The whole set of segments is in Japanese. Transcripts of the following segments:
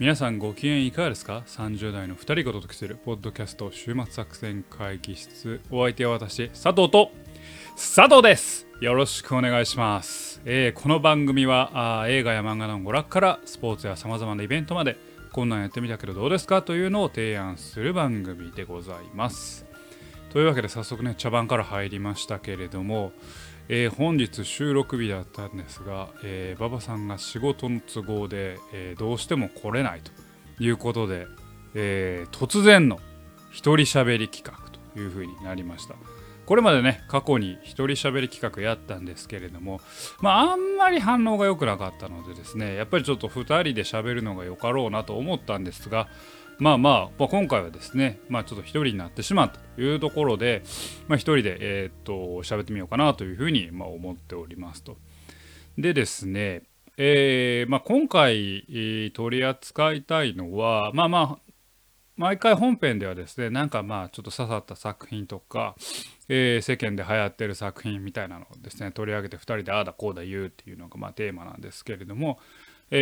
皆さんご機嫌いかがですか ?30 代の2人がお届けするポッドキャスト週末作戦会議室。お相手は私、佐藤と佐藤です。よろしくお願いします。この番組は映画や漫画の娯楽からスポーツや様々なイベントまで、こんなんやってみたけどどうですかというのを提案する番組でございます。というわけで早速ね、茶番から入りましたけれども、本日収録日だったんですが、馬場さんが仕事の都合で、どうしても来れないということで、突然の一人喋り企画というふうになりました。これまでね、過去に一人喋り企画やったんですけれども、あんまり反応が良くなかったのでですね、やっぱりちょっと2人で喋るのがよかろうなと思ったんですが、今回はですね、ちょっと一人になってしまったというところで、一人で喋ってみようかなというふうに思っておりますと。でですね、今回取り扱いたいのは、毎回本編ではですね、ちょっと刺さった作品とか、世間で流行ってる作品みたいなのをですね、取り上げて2人でああだこうだ言うっていうのがテーマなんですけれども、今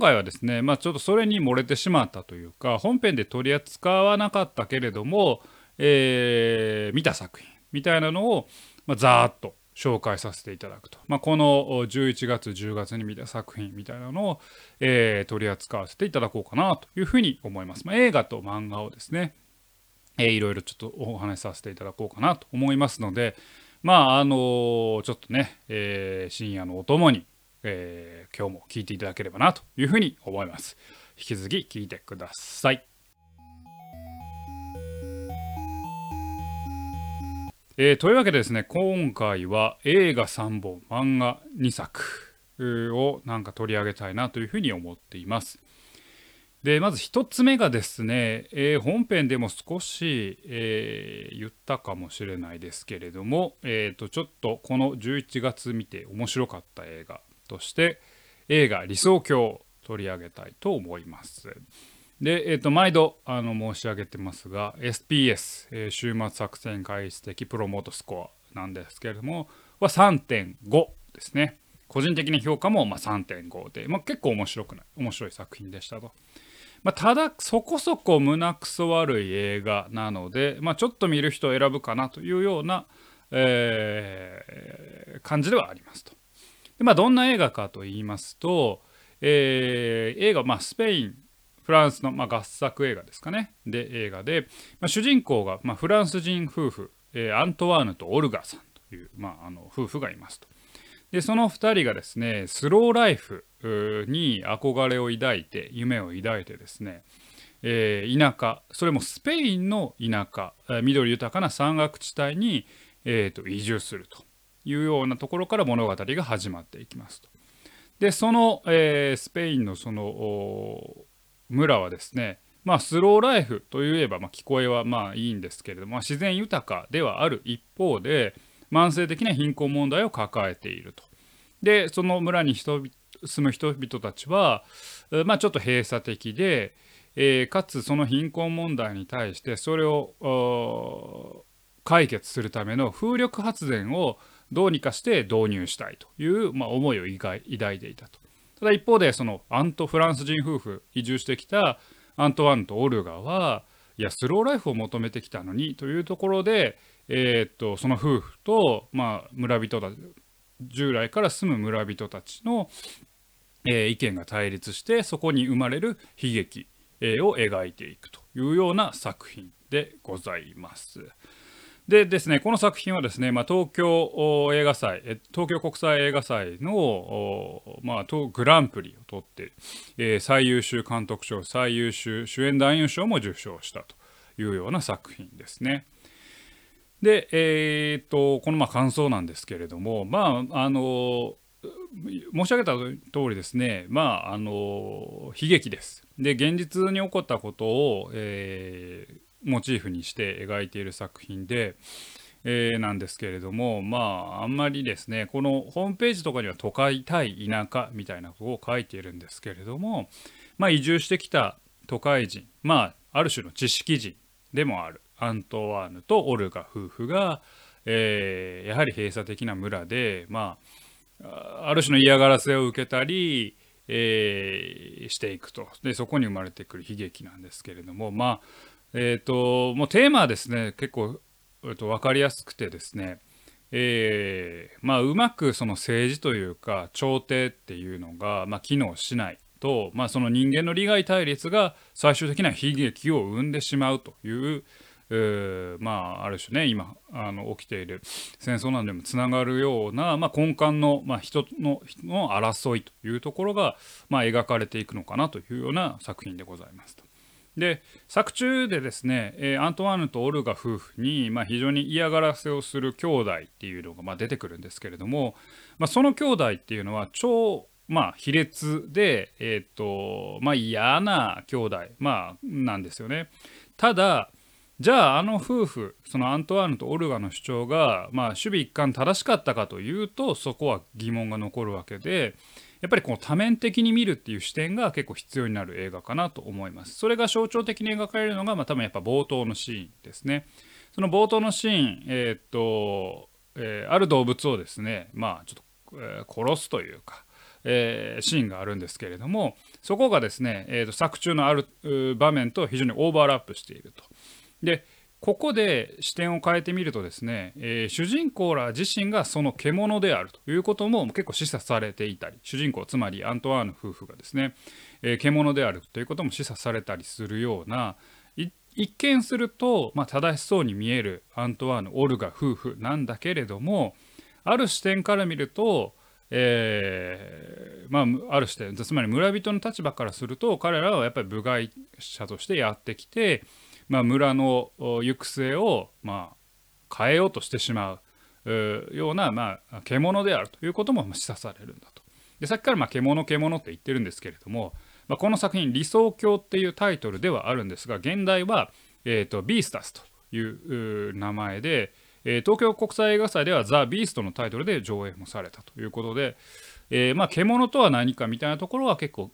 回はですね、ちょっとそれに漏れてしまったというか、本編で取り扱わなかったけれども、見た作品みたいなのを、ざーっと紹介させていただくと、この11月10月に見た作品みたいなのを、取り扱わせていただこうかなというふうに思います。映画と漫画をですね、いろいろちょっとお話しさせていただこうかなと思いますので、ちょっとね、深夜のお供に今日も聞いていただければなというふうに思います。引き続き聞いてください。というわけでですね、今回は映画3本漫画2作を取り上げたいなというふうに思っています。でまず1つ目がですね、本編でも少し、言ったかもしれないですけれども、ちょっとこの11月見て面白かった映画として映画理想郷を取り上げたいと思います。で、毎度申し上げてますが SPS、週末作戦会議室的プロモートスコアなんですけれどもは 3.5 ですね。個人的な評価も 3.5 で、結構面白い作品でしたと。ただそこそこ胸くそ悪い映画なので、ちょっと見る人を選ぶかなというような、感じではありますと。でどんな映画かと言いますと、映画、スペインフランスの、合作映画ですかね。で映画で、主人公が、フランス人夫婦、アントワーヌとオルガさんという、夫婦がいますと。でその2人がですね、スローライフに憧れを抱いて夢を抱いてですね、田舎、それもスペインの田舎、緑豊かな山岳地帯に、移住するというようなところから物語が始まっていきますと。でその、スペインのその村はですね、スローライフといえば、聞こえはいいんですけれども、自然豊かではある一方で慢性的な貧困問題を抱えていると。でその村に住む人々たちは、ちょっと閉鎖的で、かつその貧困問題に対してそれを解決するための風力発電をどうにかして導入したいという、思いを抱いていたと。ただ一方でそのフランス人夫婦移住してきたアントワンとオルガは、いやスローライフを求めてきたのにというところで、その夫婦と、村人たち、従来から住む村人たちの、意見が対立して、そこに生まれる悲劇、を描いていくというような作品でございます。でですね、この作品はですね、東京映画祭、東京国際映画祭の、グランプリを取って、最優秀監督賞、最優秀主演男優賞も受賞したというような作品ですね。で、この感想なんですけれども、申し上げた通りですね、悲劇です。で、現実に起こったことを、モチーフにして描いている作品で、なんですけれども、あんまりですね、このホームページとかには都会対田舎みたいなことを書いているんですけれども、移住してきた都会人、ある種の知識人でもあるアントワーヌとオルガ夫婦が、やはり閉鎖的な村で、ある種の嫌がらせを受けたり、していくと。でそこに生まれてくる悲劇なんですけれども、まあもうテーマはですね結構、分かりやすくてですね、まあうまくその政治というか朝廷っていうのが、まあ、機能しないと、まあ、その人間の利害対立が最終的な悲劇を生んでしまうという、まあある種ね今起きている戦争などにもつながるような、まあ、根幹の、まあ、人の争いというところが、まあ、描かれていくのかなというような作品でございますと。で作中でですね、アントワーヌとオルガ夫婦に、まあ、非常に嫌がらせをする兄弟っていうのが、まあ、出てくるんですけれども、まあ、その兄弟っていうのは超、まあ、卑劣で、まあ、嫌な兄弟、まあ、なんですよね。ただじゃあ夫婦そのアントワーヌとオルガの主張が、まあ、守備一貫正しかったかというとそこは疑問が残るわけで。やっぱりこう多面的に見るっていう視点が結構必要になる映画かなと思います。それが象徴的に描かれるのが、まあ、多分やっぱ冒頭のシーンですね。その冒頭のシーン、ある動物をですね、まあちょっと、殺すというか、シーンがあるんですけれども、そこがですね、作中のある場面と非常にオーバーラップしていると。でここで視点を変えてみるとですね、主人公ら自身がその獣であるということも結構示唆されていたり、主人公つまりアントワーヌ夫婦がですね、獣であるということも示唆されたりするような、一見すると、まあ、正しそうに見えるアントワーヌ・オルガ夫婦なんだけれども、ある視点から見ると、まあ、ある視点つまり村人の立場からすると彼らはやっぱり部外者としてやってきて、まあ、村の行く末をまあ変えようとしてしまうような、まあ獣であるということも示唆されるんだと。でさっきからまあ獣って言ってるんですけれども、まあ、この作品「理想郷」っていうタイトルではあるんですが、現代はビースタスという名前で、東京国際映画祭では「ザ・ビースト」のタイトルで上映もされたということで、まあ獣とは何かみたいなところは結構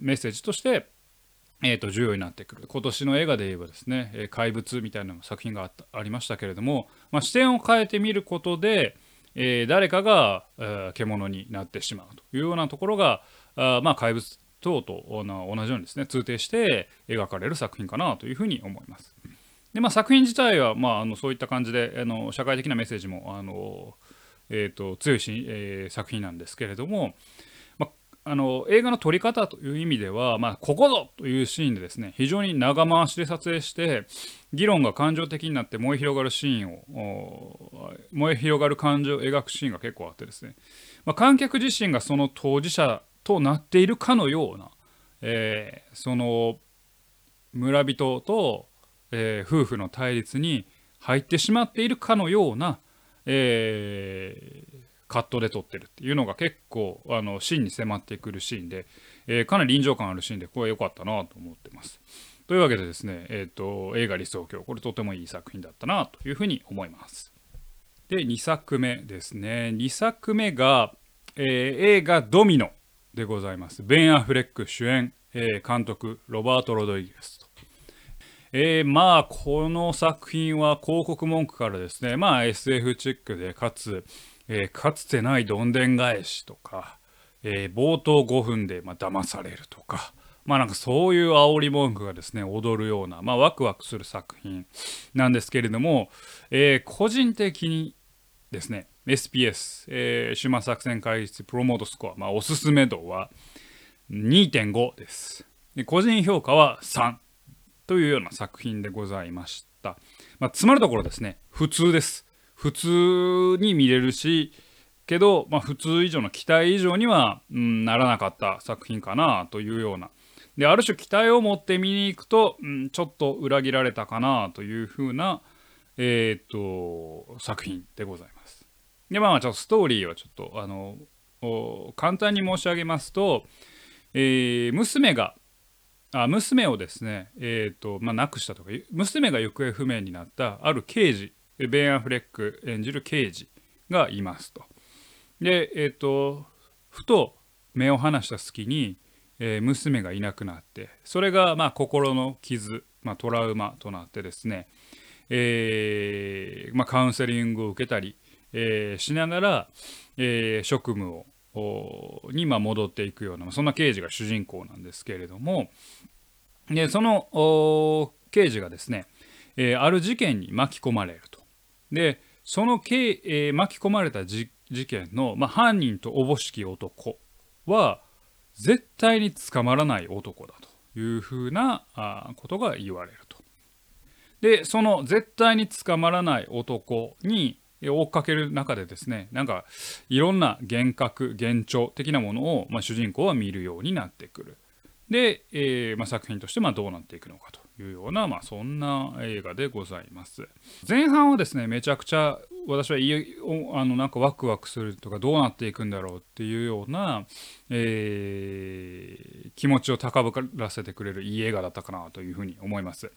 メッセージとして重要になってくる。今年の映画で言えばですね、怪物みたいな作品がありましたけれども、まあ、視点を変えてみることで、誰かが、獣になってしまうというようなところが、まあ、怪物等と同じようにですね通底して描かれる作品かなというふうに思います。で、まあ、作品自体は、まあ、そういった感じで社会的なメッセージも強い作品なんですけれども、映画の撮り方という意味では、まあ、ここぞというシーンでですね非常に長回しで撮影して議論が感情的になって燃え広がる感情を描くシーンが結構あってですね、まあ、観客自身がその当事者となっているかのような、その村人と、夫婦の対立に入ってしまっているかのような、カットで撮ってるっていうのが結構真に迫ってくるシーンで、かなり臨場感あるシーンでこれは良かったなと思ってます。というわけでですね、映画「理想郷」これとてもいい作品だったなというふうに思います。で2作目ですね。2作目が、映画「ドミノ」でございます。ベン・アフレック主演、監督ロバート・ロドリゲスと。まあこの作品は広告文句からですね、まあ SF チックでかつてないどんでん返しとか、冒頭5分でまあ騙されるとか、まあなんかそういう煽り文句がですね踊るような、まあ、ワクワクする作品なんですけれども、個人的にですね SPS、終末作戦会議室プロモートスコア、まあ、おすすめ度は 2.5 です。で個人評価は3というような作品でございました。まあ、つまるところですね普通です。普通に見れるしけど、まあ、普通以上の期待以上には、ならなかった作品かなというようなで、ある種期待を持って見に行くと、ちょっと裏切られたかなというふうな、作品でございます。でまあちょっとストーリーをちょっと簡単に申し上げますと、娘をですね、まあ、亡くしたとか娘が行方不明になったある刑事ベン・アフレック演じる刑事がいますと。で、ふと目を離した隙に、娘がいなくなって、それがまあ心の傷、まあ、トラウマとなってですね、まあ、カウンセリングを受けたり、しながら、職務をに戻っていくような、そんな刑事が主人公なんですけれども、でその刑事がですね、ある事件に巻き込まれると。でその巻き込まれた事件の、犯人とおぼしき男は絶対に捕まらない男だというふうなことが言われると。でその絶対に捕まらない男に追っかける中でですね、なんかいろんな幻覚幻聴的なものを、主人公は見るようになってくる。で、作品としてどうなっていくのかというような、そんな映画でございます。前半はですね、めちゃくちゃ私はなんかワクワクするとか、どうなっていくんだろうっていうような、気持ちを高ぶらせてくれるいい映画だったかなというふうに思います。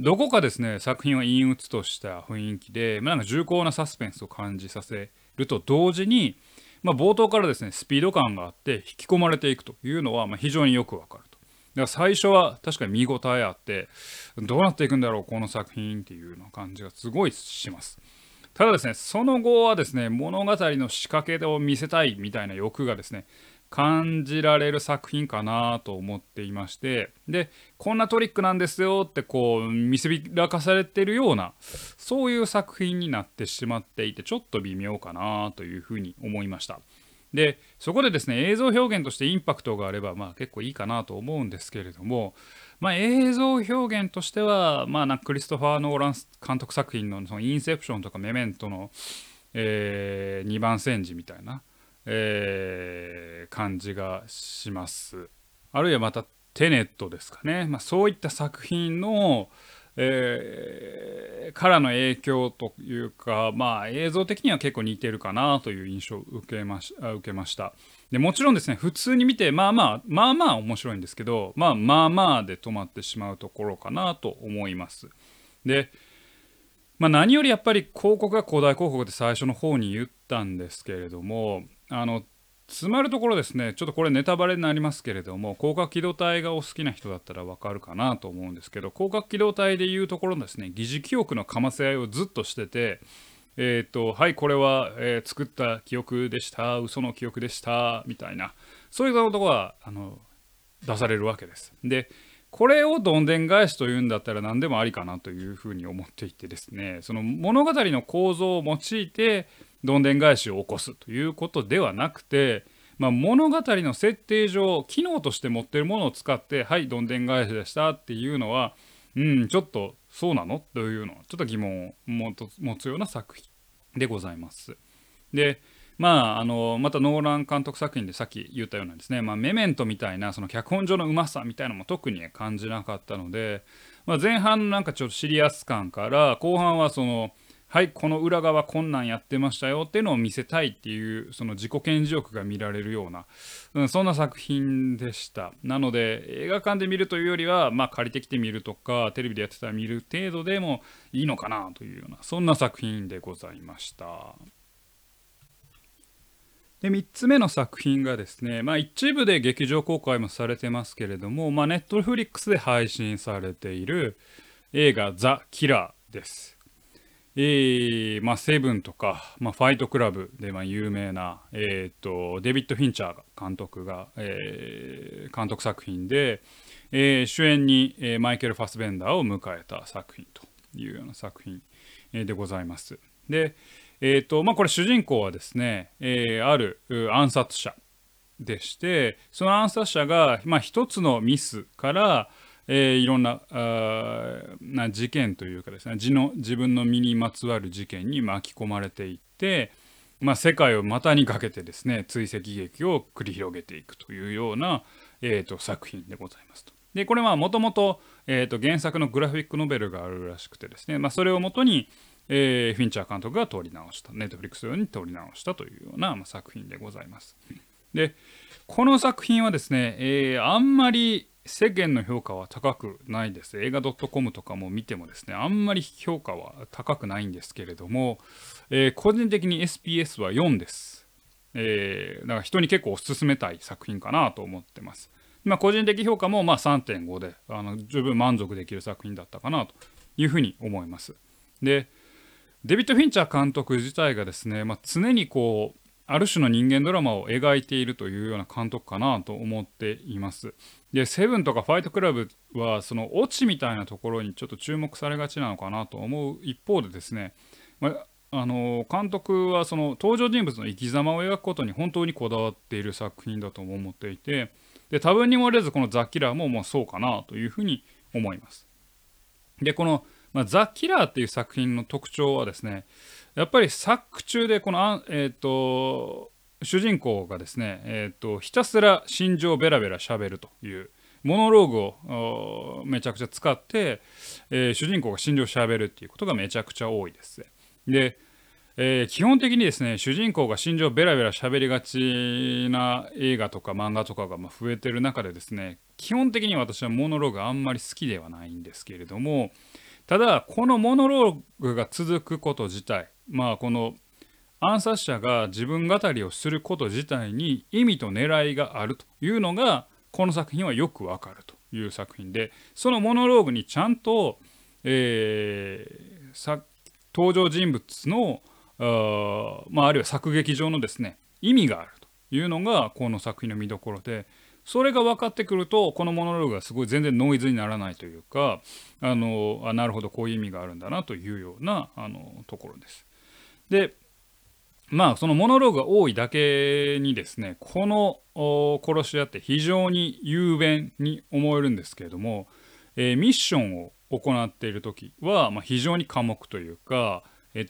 どこかですね、作品は陰鬱とした雰囲気で、なんか重厚なサスペンスを感じさせると同時に、冒頭からですねスピード感があって引き込まれていくというのは、非常によくわかると。だから最初は確かに見応えあって、どうなっていくんだろうこの作品っていうような感じがすごいします。ただですね、その後はですね、物語の仕掛けを見せたいみたいな欲がですね感じられる作品かなと思っていまして、でこんなトリックなんですよって見せびらかされてるような、そういう作品になってしまっていて、ちょっと微妙かなというふうに思いました。でそこでですね、映像表現としてインパクトがあれば、結構いいかなと思うんですけれども、映像表現としては、クリストファー・ノーラン監督作品のインセプションとかメメントの、2番煎じみたいな感じがします。あるいはまたテネットですかね、そういった作品の、からの影響というか、映像的には結構似てるかなという印象を受けました。でもちろんですね、普通に見てまあ面白いんですけど、まあで止まってしまうところかなと思います。で何よりやっぱり広告が古代広告で最初の方に言ったんですけれども、詰まるところですね、ちょっとこれネタバレになりますけれども、広角機動隊がお好きな人だったらわかるかなと思うんですけど、広角機動隊でいうところのですね、疑似記憶のかませ合いをずっとしてて、はいこれは、作った記憶でした、嘘の記憶でしたみたいな、そういうことが出されるわけです。でこれをどんでん返しというんだったら何でもありかなというふうに思っていてですね、その物語の構造を用いてどんでん返しを起こすということではなくて、物語の設定上機能として持っているものを使って「はいどんでん返しでした」っていうのは、ちょっとそうなのというのはちょっと疑問を持つような作品でございます。でまたノーラン監督作品でさっき言ったようなですね、メメントみたいなその脚本上のうまさみたいなのも特に感じなかったので、前半のなんかちょっとシリアス感から後半はそのはいこの裏側こんなんやってましたよっていうのを見せたいっていう、その自己顕示欲が見られるような、そんな作品でした。なので映画館で見るというよりは、借りてきて見るとかテレビでやってたら見る程度でもいいのかなというような、そんな作品でございました。で3つ目の作品がですね、一部で劇場公開もされてますけれども、Netflix で配信されている映画「ザ・キラー」です。セブンとか、ファイトクラブで有名な、デビッド・フィンチャー監督が、監督作品で、主演に、マイケル・ファスベンダーを迎えた作品というような作品でございます。でこれ主人公はですね、ある暗殺者でして、その暗殺者が一つのミスから、いろんな事件というかですね、自分の身にまつわる事件に巻き込まれていって、世界を股にかけてですね追跡劇を繰り広げていくというような、作品でございますと。でこれはもともと原作のグラフィックノベルがあるらしくてですね、それをもとにフィンチャー監督が撮り直した、ネットフリックス用に撮り直したというような、作品でございます。で、この作品はですね、あんまり世間の評価は高くないです。映画 .com とかも見てもですね、あんまり評価は高くないんですけれども、個人的に SPS は4です。だから人に結構おすすめたい作品かなと思ってます。個人的評価も3.5 で十分満足できる作品だったかなというふうに思います。でデビッド・フィンチャー監督自体がですね、常にある種の人間ドラマを描いているというような監督かなと思っています。で、セブンとかファイトクラブはそのオチみたいなところにちょっと注目されがちなのかなと思う一方でですね、監督はその登場人物の生き様を描くことに本当にこだわっている作品だと思っていて、で多分に漏れずこのザ・キラーもそうかなというふうに思います。でこのザ・キラーっていう作品の特徴はですね、やっぱり作中でこの、主人公がですね、ひたすら心情をベラベラ喋るというモノローグをめちゃくちゃ使って、主人公が心情を喋るっていうことがめちゃくちゃ多いです。で、基本的にですね、主人公が心情をベラベラ喋りがちな映画とか漫画とかが増えてる中でですね、基本的に私はモノローグあんまり好きではないんですけれども、ただこのモノローグが続くこと自体、この暗殺者が自分語りをすること自体に意味と狙いがあるというのがこの作品はよくわかるという作品で、そのモノローグにちゃんと、登場人物の あるいは作劇上のですね意味があるというのがこの作品の見どころで。それが分かってくるとこのモノローグがすごい全然ノイズにならないというか、なるほどこういう意味があるんだなというようなところです。でそのモノローグが多いだけにですね、この殺し屋って非常に雄弁に思えるんですけれども、ミッションを行っている時は非常に寡黙というか、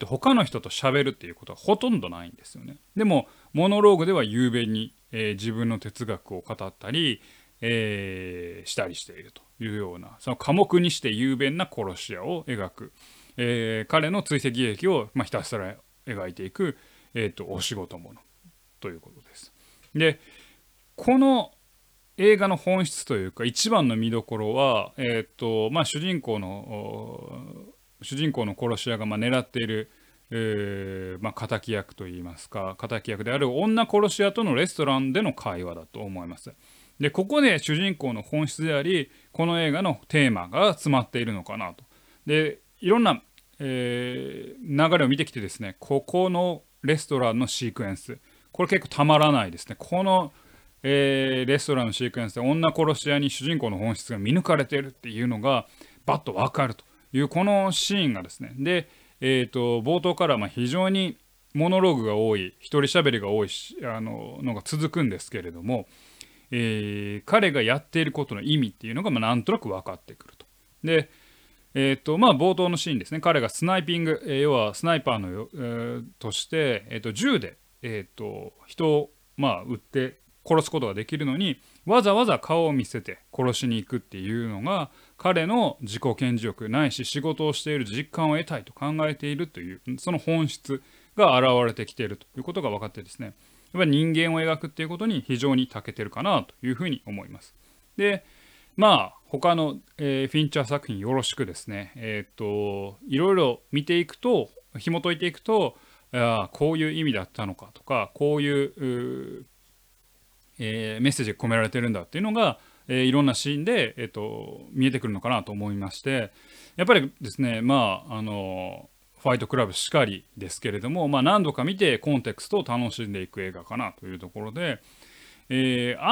他の人と喋るっていうことはほとんどないんですよね。でもモノローグでは雄弁に自分の哲学を語ったり、したりしているというような、その寡黙にして雄弁な殺し屋を描く、彼の追跡劇を、ひたすら描いていく、お仕事ものということです。でこの映画の本質というか一番の見どころは、主人公の殺し屋が狙っている敵役といいますか、敵役である女殺し屋とのレストランでの会話だと思います。でここで主人公の本質であり、この映画のテーマが詰まっているのかなと。でいろんな、流れを見てきてですね、ここのレストランのシークエンス、これ結構たまらないですね。この、レストランのシークエンスで女殺し屋に主人公の本質が見抜かれているっていうのがバッと分かるというこのシーンがですね、で冒頭から非常にモノローグが多い、一人しゃべりが多いのが続くんですけれども、彼がやっていることの意味っていうのがなんとなく分かってくると。で、冒頭のシーンですね、彼がスナイピング、要はスナイパーの、として、銃で、人を撃って殺すことができるのに、わざわざ顔を見せて殺しに行くっていうのが彼の自己顕示欲ないし仕事をしている実感を得たいと考えているという、その本質が現れてきているということが分かってですね、やっぱり人間を描くっていうことに非常に長けてるかなというふうに思います。で他の、フィンチャー作品よろしくですね、いろいろ見ていくと紐解いていくと、こういう意味だったのかとか、こういうメッセージが込められてるんだっていうのが、いろんなシーンで、見えてくるのかなと思いまして、やっぱりですね、ファイトクラブしかりですけれども、何度か見てコンテクストを楽しんでいく映画かなというところで、あ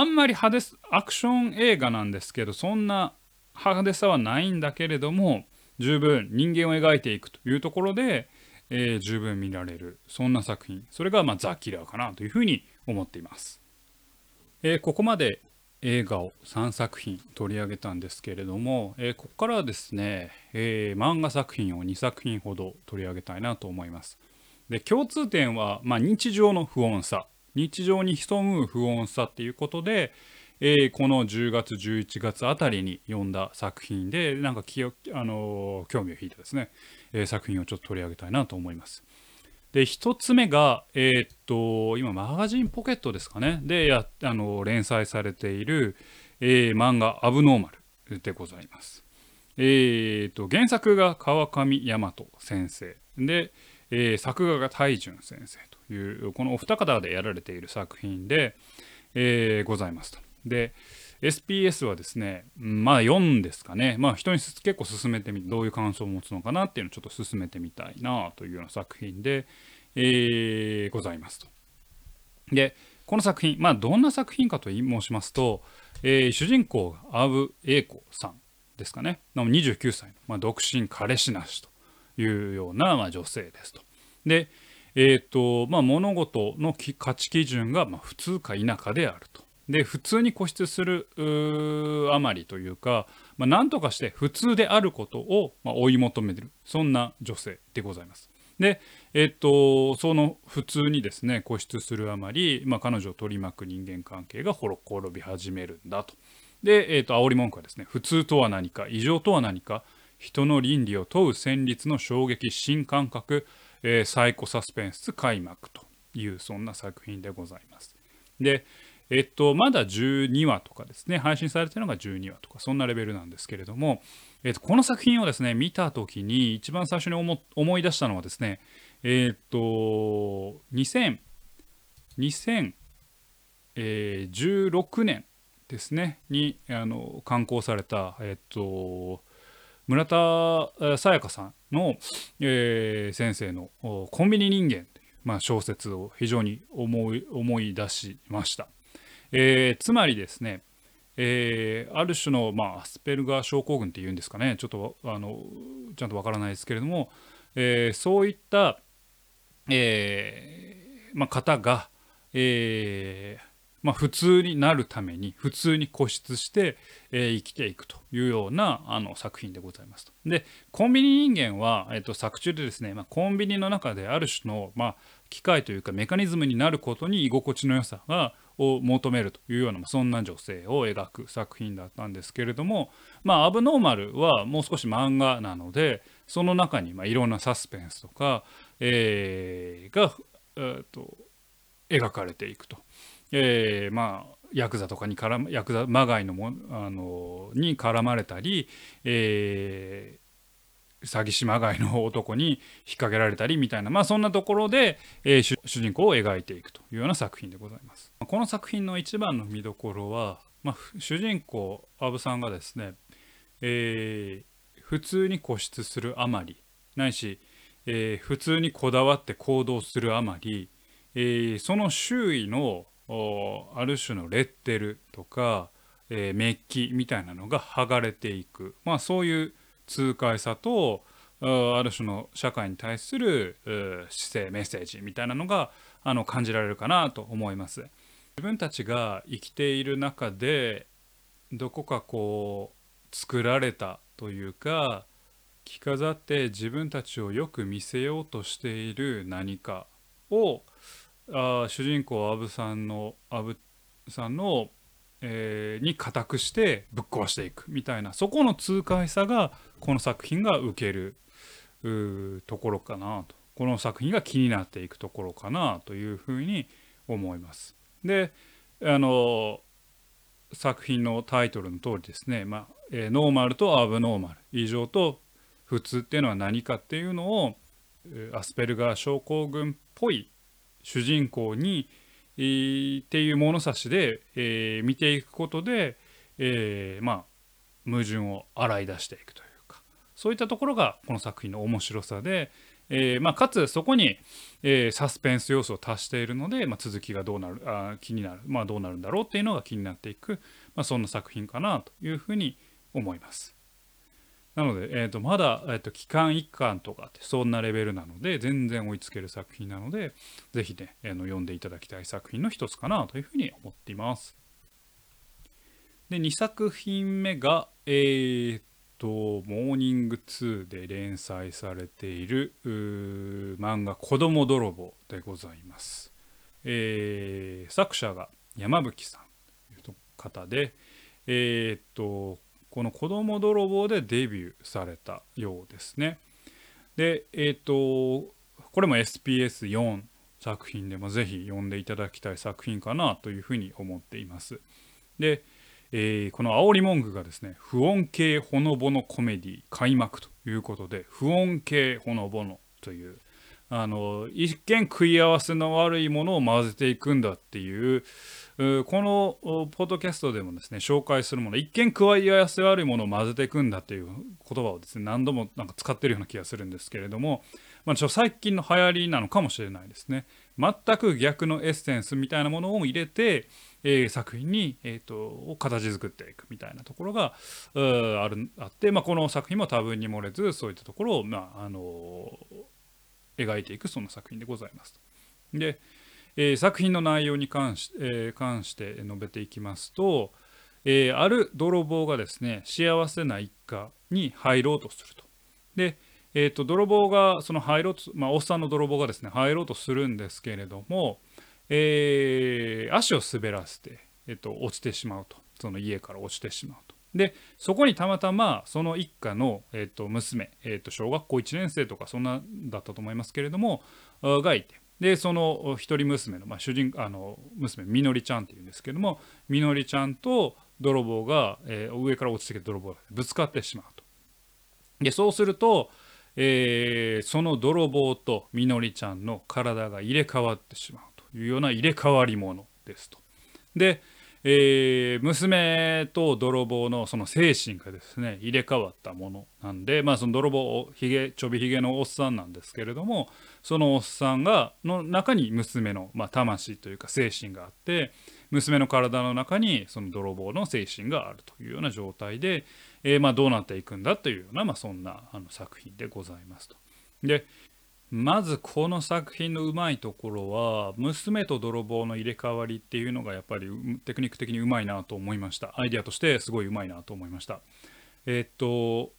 んまり派手アクション映画なんですけど、そんな派手さはないんだけれども十分人間を描いていくというところで、十分見られる、そんな作品、それがザ・キラーかなというふうに思っています。ここまで映画を3作品取り上げたんですけれども、ここからはですね、漫画作品を2作品ほど取り上げたいなと思います。で共通点は、日常の不穏さ、日常に潜む不穏さっていうことで、この10月11月あたりに読んだ作品で興味を引いたですね、作品をちょっと取り上げたいなと思います。で1つ目が、今マガジンポケットですかねで連載されている、漫画「アブノーマル」でございます。原作が川上大和先生で、作画が泰順先生というこのお二方でやられている作品で、ございますと。で SPS はですね4ですかね、人に結構進めてみてどういう感想を持つのかなっていうのをちょっと進めてみたいなというような作品で、ございますと。でこの作品、どんな作品かと申しますと、主人公がアウ・エイコさんですかね、29歳の、独身彼氏なしというような、女性ですと。で、物事の価値基準が、普通か否かであると。で普通に固執するあまりというか、何とかして普通であることを、追い求めてる、そんな女性でございます。で、その普通にですね固執するあまり、彼女を取り巻く人間関係が滅び始めるんだと。で、煽り文句はですね、普通とは何か、異常とは何か、人の倫理を問う旋律の衝撃、新感覚、サイコサスペンス開幕というそんな作品でございます。で、まだ12話とかですね、配信されているのが12話とか、そんなレベルなんですけれども、この作品をですね、見たときに、一番最初に思い出したのはですね、2016年ですね、に刊行された、村田沙耶香さんの、先生の「コンビニ人間」という、小説を非常に思い出しました。つまりですね、ある種の、アスペルガー症候群っていうんですかね、ちょっとちゃんとわからないですけれども、そういった、方が、普通になるために普通に固執して、生きていくというような作品でございますと。でコンビニ人間は、作中でですね、コンビニの中である種の、機械というかメカニズムになることに居心地の良さを求めるというような、そんな女性を描く作品だったんですけれども、アブノーマルはもう少し漫画なので、その中に、いろんなサスペンスとか、が、描かれていくと。ヤクザとかにヤクザまがいのに絡まれたり、詐欺師まがいの男に引っ掛けられたりみたいな、そんなところで、主人公を描いていくというような作品でございます。この作品の一番の見どころは、主人公阿部さんがですね、普通に固執するあまりないし、普通にこだわって行動するあまり、その周囲のある種のレッテルとか、メッキみたいなのが剥がれていく、そういう痛快さとある種の社会に対する姿勢メッセージみたいなのが感じられるかなと思います。自分たちが生きている中でどこかこう作られたというか着飾って自分たちをよく見せようとしている何かを主人公阿部さんの、に固くしてぶっ壊していくみたいな、そこの痛快さがこの作品が受けるところかなと、この作品が気になっていくところかなというふうに思います。で作品のタイトルの通りですね、ノーマルとアブノーマル、異常と普通っていうのは何かっていうのをアスペルガー症候群っぽい主人公に、っていう物差しで、見ていくことで、矛盾を洗い出していくというか、そういったところがこの作品の面白さで、かつそこに、サスペンス要素を足しているので、続きがどうなる気になる、どうなるんだろうっていうのが気になっていく、そんな作品かなというふうに思います。なので、まだ、期間1巻とかってそんなレベルなので全然追いつける作品なので、ぜひね読んでいただきたい作品の一つかなというふうに思っています。で2作品目がモーニング2で連載されている漫画「子供泥棒」でございます。作者が山吹さんという方で、この子供泥棒でデビューされたようですね。で、これも SPS4 作品でもぜひ読んでいただきたい作品かなというふうに思っています。で、この煽り文句がですね、不穏系ほのぼのコメディ開幕ということで、不穏系ほのぼのという、一見食い合わせの悪いものを混ぜていくんだっていう、このポッドキャストでもですね紹介するもの、一見食い合わせ悪いものを混ぜていくんだっていう言葉をですね何度も使ってるような気がするんですけれども、まあ、最近の流行りなのかもしれないですね。全く逆のエッセンスみたいなものを入れて、作品に、形作っていくみたいなところがあって、まあ、この作品も多分に漏れずそういったところを、まあ描いていくその作品でございます。で、作品の内容に関して述べていきますと、ある泥棒がですね幸せな一家に入ろうとすると。で、泥棒がその入ろうと、まあ、おっさんの泥棒がですね入ろうとするんですけれども、足を滑らせて、落ちてしまうと。その家から落ちてしまうと。でそこにたまたまその一家の、娘、小学校1年生とかそんなだったと思いますけれどもがいて。でその一人娘の、まあ、娘みのりちゃんっていうんですけども、みのりちゃんと泥棒が、上から落ちてきた泥棒がぶつかってしまうと。でそうすると、その泥棒とみのりちゃんの体が入れ替わってしまうというような入れ替わりものですと。で、娘と泥棒のその精神がですね入れ替わったものなんで、まあその泥棒ちょびひげのおっさんなんですけれども、そのおっさんの中に娘の、まあ、魂というか精神があって、娘の体の中にその泥棒の精神があるというような状態で、まあどうなっていくんだというような、まあ、そんな作品でございますと。でまずこの作品のうまいところは、娘と泥棒の入れ替わりっていうのがやっぱりテクニック的にうまいなと思いました。アイデアとしてすごいうまいなと思いました。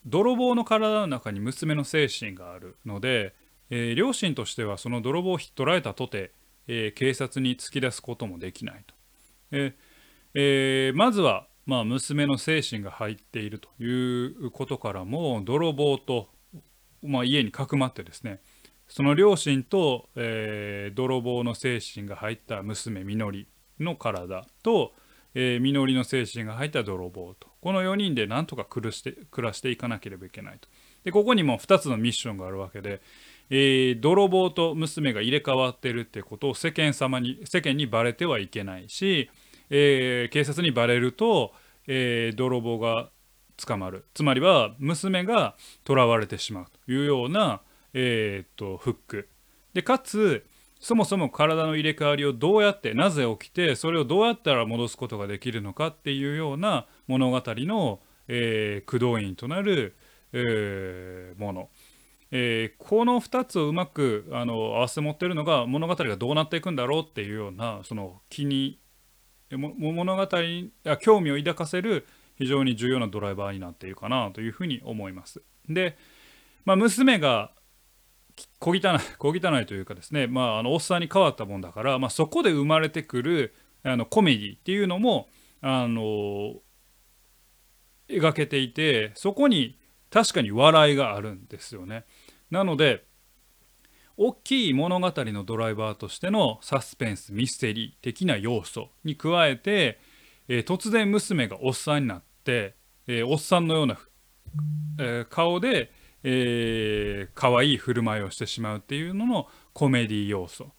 泥棒の体の中に娘の精神があるので、両親としてはその泥棒を捕らえたとて、警察に突き出すこともできないと。まずは、まあ、娘の精神が入っているということからも泥棒と、まあ、家にかくまってですねその両親と、泥棒の精神が入った娘みのりの体と、みのりの精神が入った泥棒と、この4人でなんとか暮らしていかなければいけないと。でここにも2つのミッションがあるわけで、泥棒と娘が入れ替わってるっていうことを世間にバレてはいけないし、警察にバレると、泥棒が捕まる、つまりは娘が捕らわれてしまうというようなフックで、かつそもそも体の入れ替わりをどうやってなぜ起きてそれをどうやったら戻すことができるのかっていうような物語の、駆動員となる、もの、この2つをうまく合わせ持ってるのが、物語がどうなっていくんだろうっていうようなその物語に興味を抱かせる非常に重要なドライバーになっているかなというふうに思います。で、まあ、娘が小汚いというかですね、まあ、おっさんに変わったもんだから、まあ、そこで生まれてくるコメディっていうのも描けていて、そこに確かに笑いがあるんですよね。なので大きい物語のドライバーとしてのサスペンスミステリー的な要素に加えて、突然娘がおっさんになって、おっさんのような、顔で可愛い振る舞いをしてしまうっていうののコメディ要素、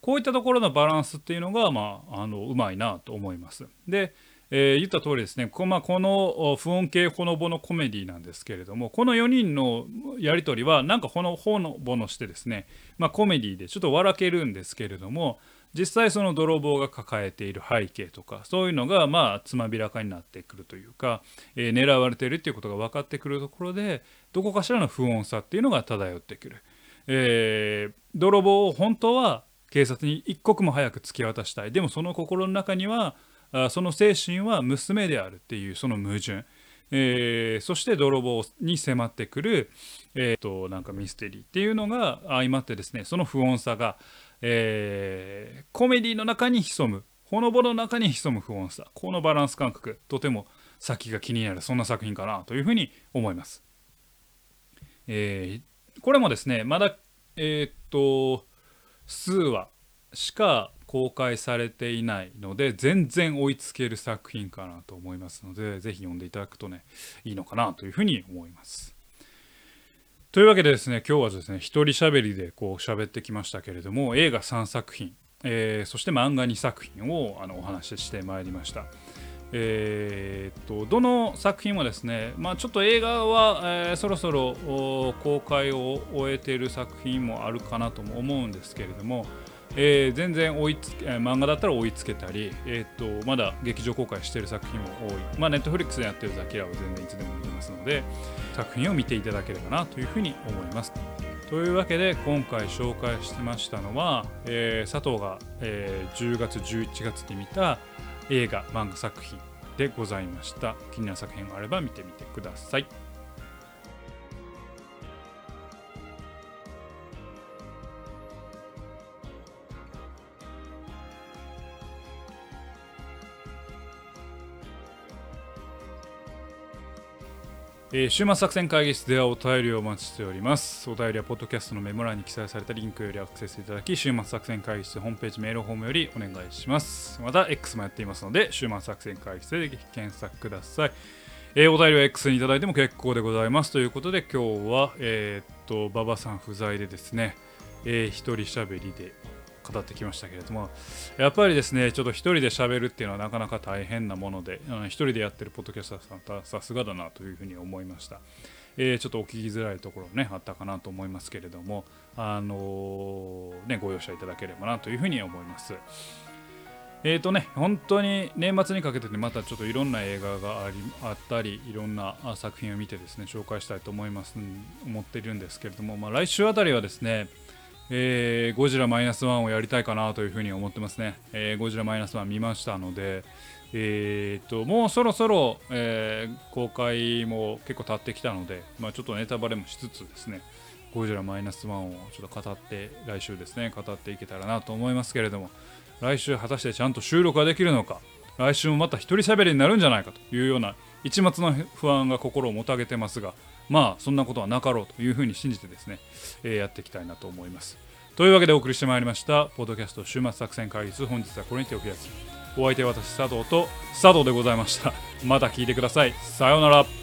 こういったところのバランスっていうのが、まあ、うまいなと思います。で、言った通りですね、まあ、この不穏系ほのぼのコメディなんですけれども、この4人のやり取りはなんかほのぼのしてですね、まあ、コメディでちょっと笑けるんですけれども、実際その泥棒が抱えている背景とかそういうのが、まあつまびらかになってくるというか、狙われているっていうことが分かってくるところで、どこかしらの不穏さっていうのが漂ってくる。泥棒を本当は警察に一刻も早く突き渡したい、でもその心の中にはその精神は娘であるっていうその矛盾、そして泥棒に迫ってくる、なんかミステリーっていうのが相まってですね、その不穏さが、コメディの中に潜む、ほのぼの中に潜む不穏さ、このバランス感覚、とても先が気になるそんな作品かなというふうに思います。これもですねまだ数話しか公開されていないので全然追いつける作品かなと思いますので、ぜひ読んでいただくとねいいのかなというふうに思います。というわけでですね、今日はですね一人喋りでこう喋ってきましたけれども、映画3作品、そして漫画2作品をお話ししてまいりました。どの作品もですね、ちょっと映画は、そろそろ公開を終えている作品もあるかなとも思うんですけれども、全然漫画だったら追いつけたり、まだ劇場公開している作品も多い、Netflix でやってるザキラは全然いつでも見れますので、作品を見ていただければなというふうに思います。というわけで今回紹介してましたのは、佐藤が、10月11月に見た映画漫画作品でございました。気になる作品があれば見てみてください。週末作戦会議室ではお便りをお待ちしております。お便りはポッドキャストのメモ欄に記載されたリンクよりアクセスいただき、週末作戦会議室ホームページメールフォームよりお願いします。また X もやっていますので、週末作戦会議室でぜひ検索ください。お便りは X にいただいても結構でございます。ということで今日は馬場さん不在でですね、一人喋りで語ってきましたけれども、やっぱりですね、ちょっと一人で喋るっていうのはなかなか大変なもので、一人でやってるポッドキャスターさんはさすがだなというふうに思いました。ちょっとお聞きづらいところねあったかなと思いますけれども、ご容赦いただければなというふうに思います。本当に年末にかけてね、またちょっといろんな映画があったり、いろんな作品を見てですね紹介したいと思っているんですけれども、来週あたりはですね、ゴジラマイナスワンをやりたいかなというふうに思ってますね。ゴジラマイナスワン見ましたので、もうそろそろ、公開も結構経ってきたので、ちょっとネタバレもしつつですね、ゴジラマイナスワンをちょっと語って来週ですね語っていけたらなと思いますけれども、来週果たしてちゃんと収録ができるのか、来週もまた一人喋りになるんじゃないかというような一抹の不安が心をもたげてますが、そんなことはなかろうというふうに信じてですね、やっていきたいなと思います。というわけでお送りしてまいりましたポッドキャスト週末作戦会議室、本日はこれにてお開き。お相手は私佐藤と佐藤でございました。また聞いてください。さようなら。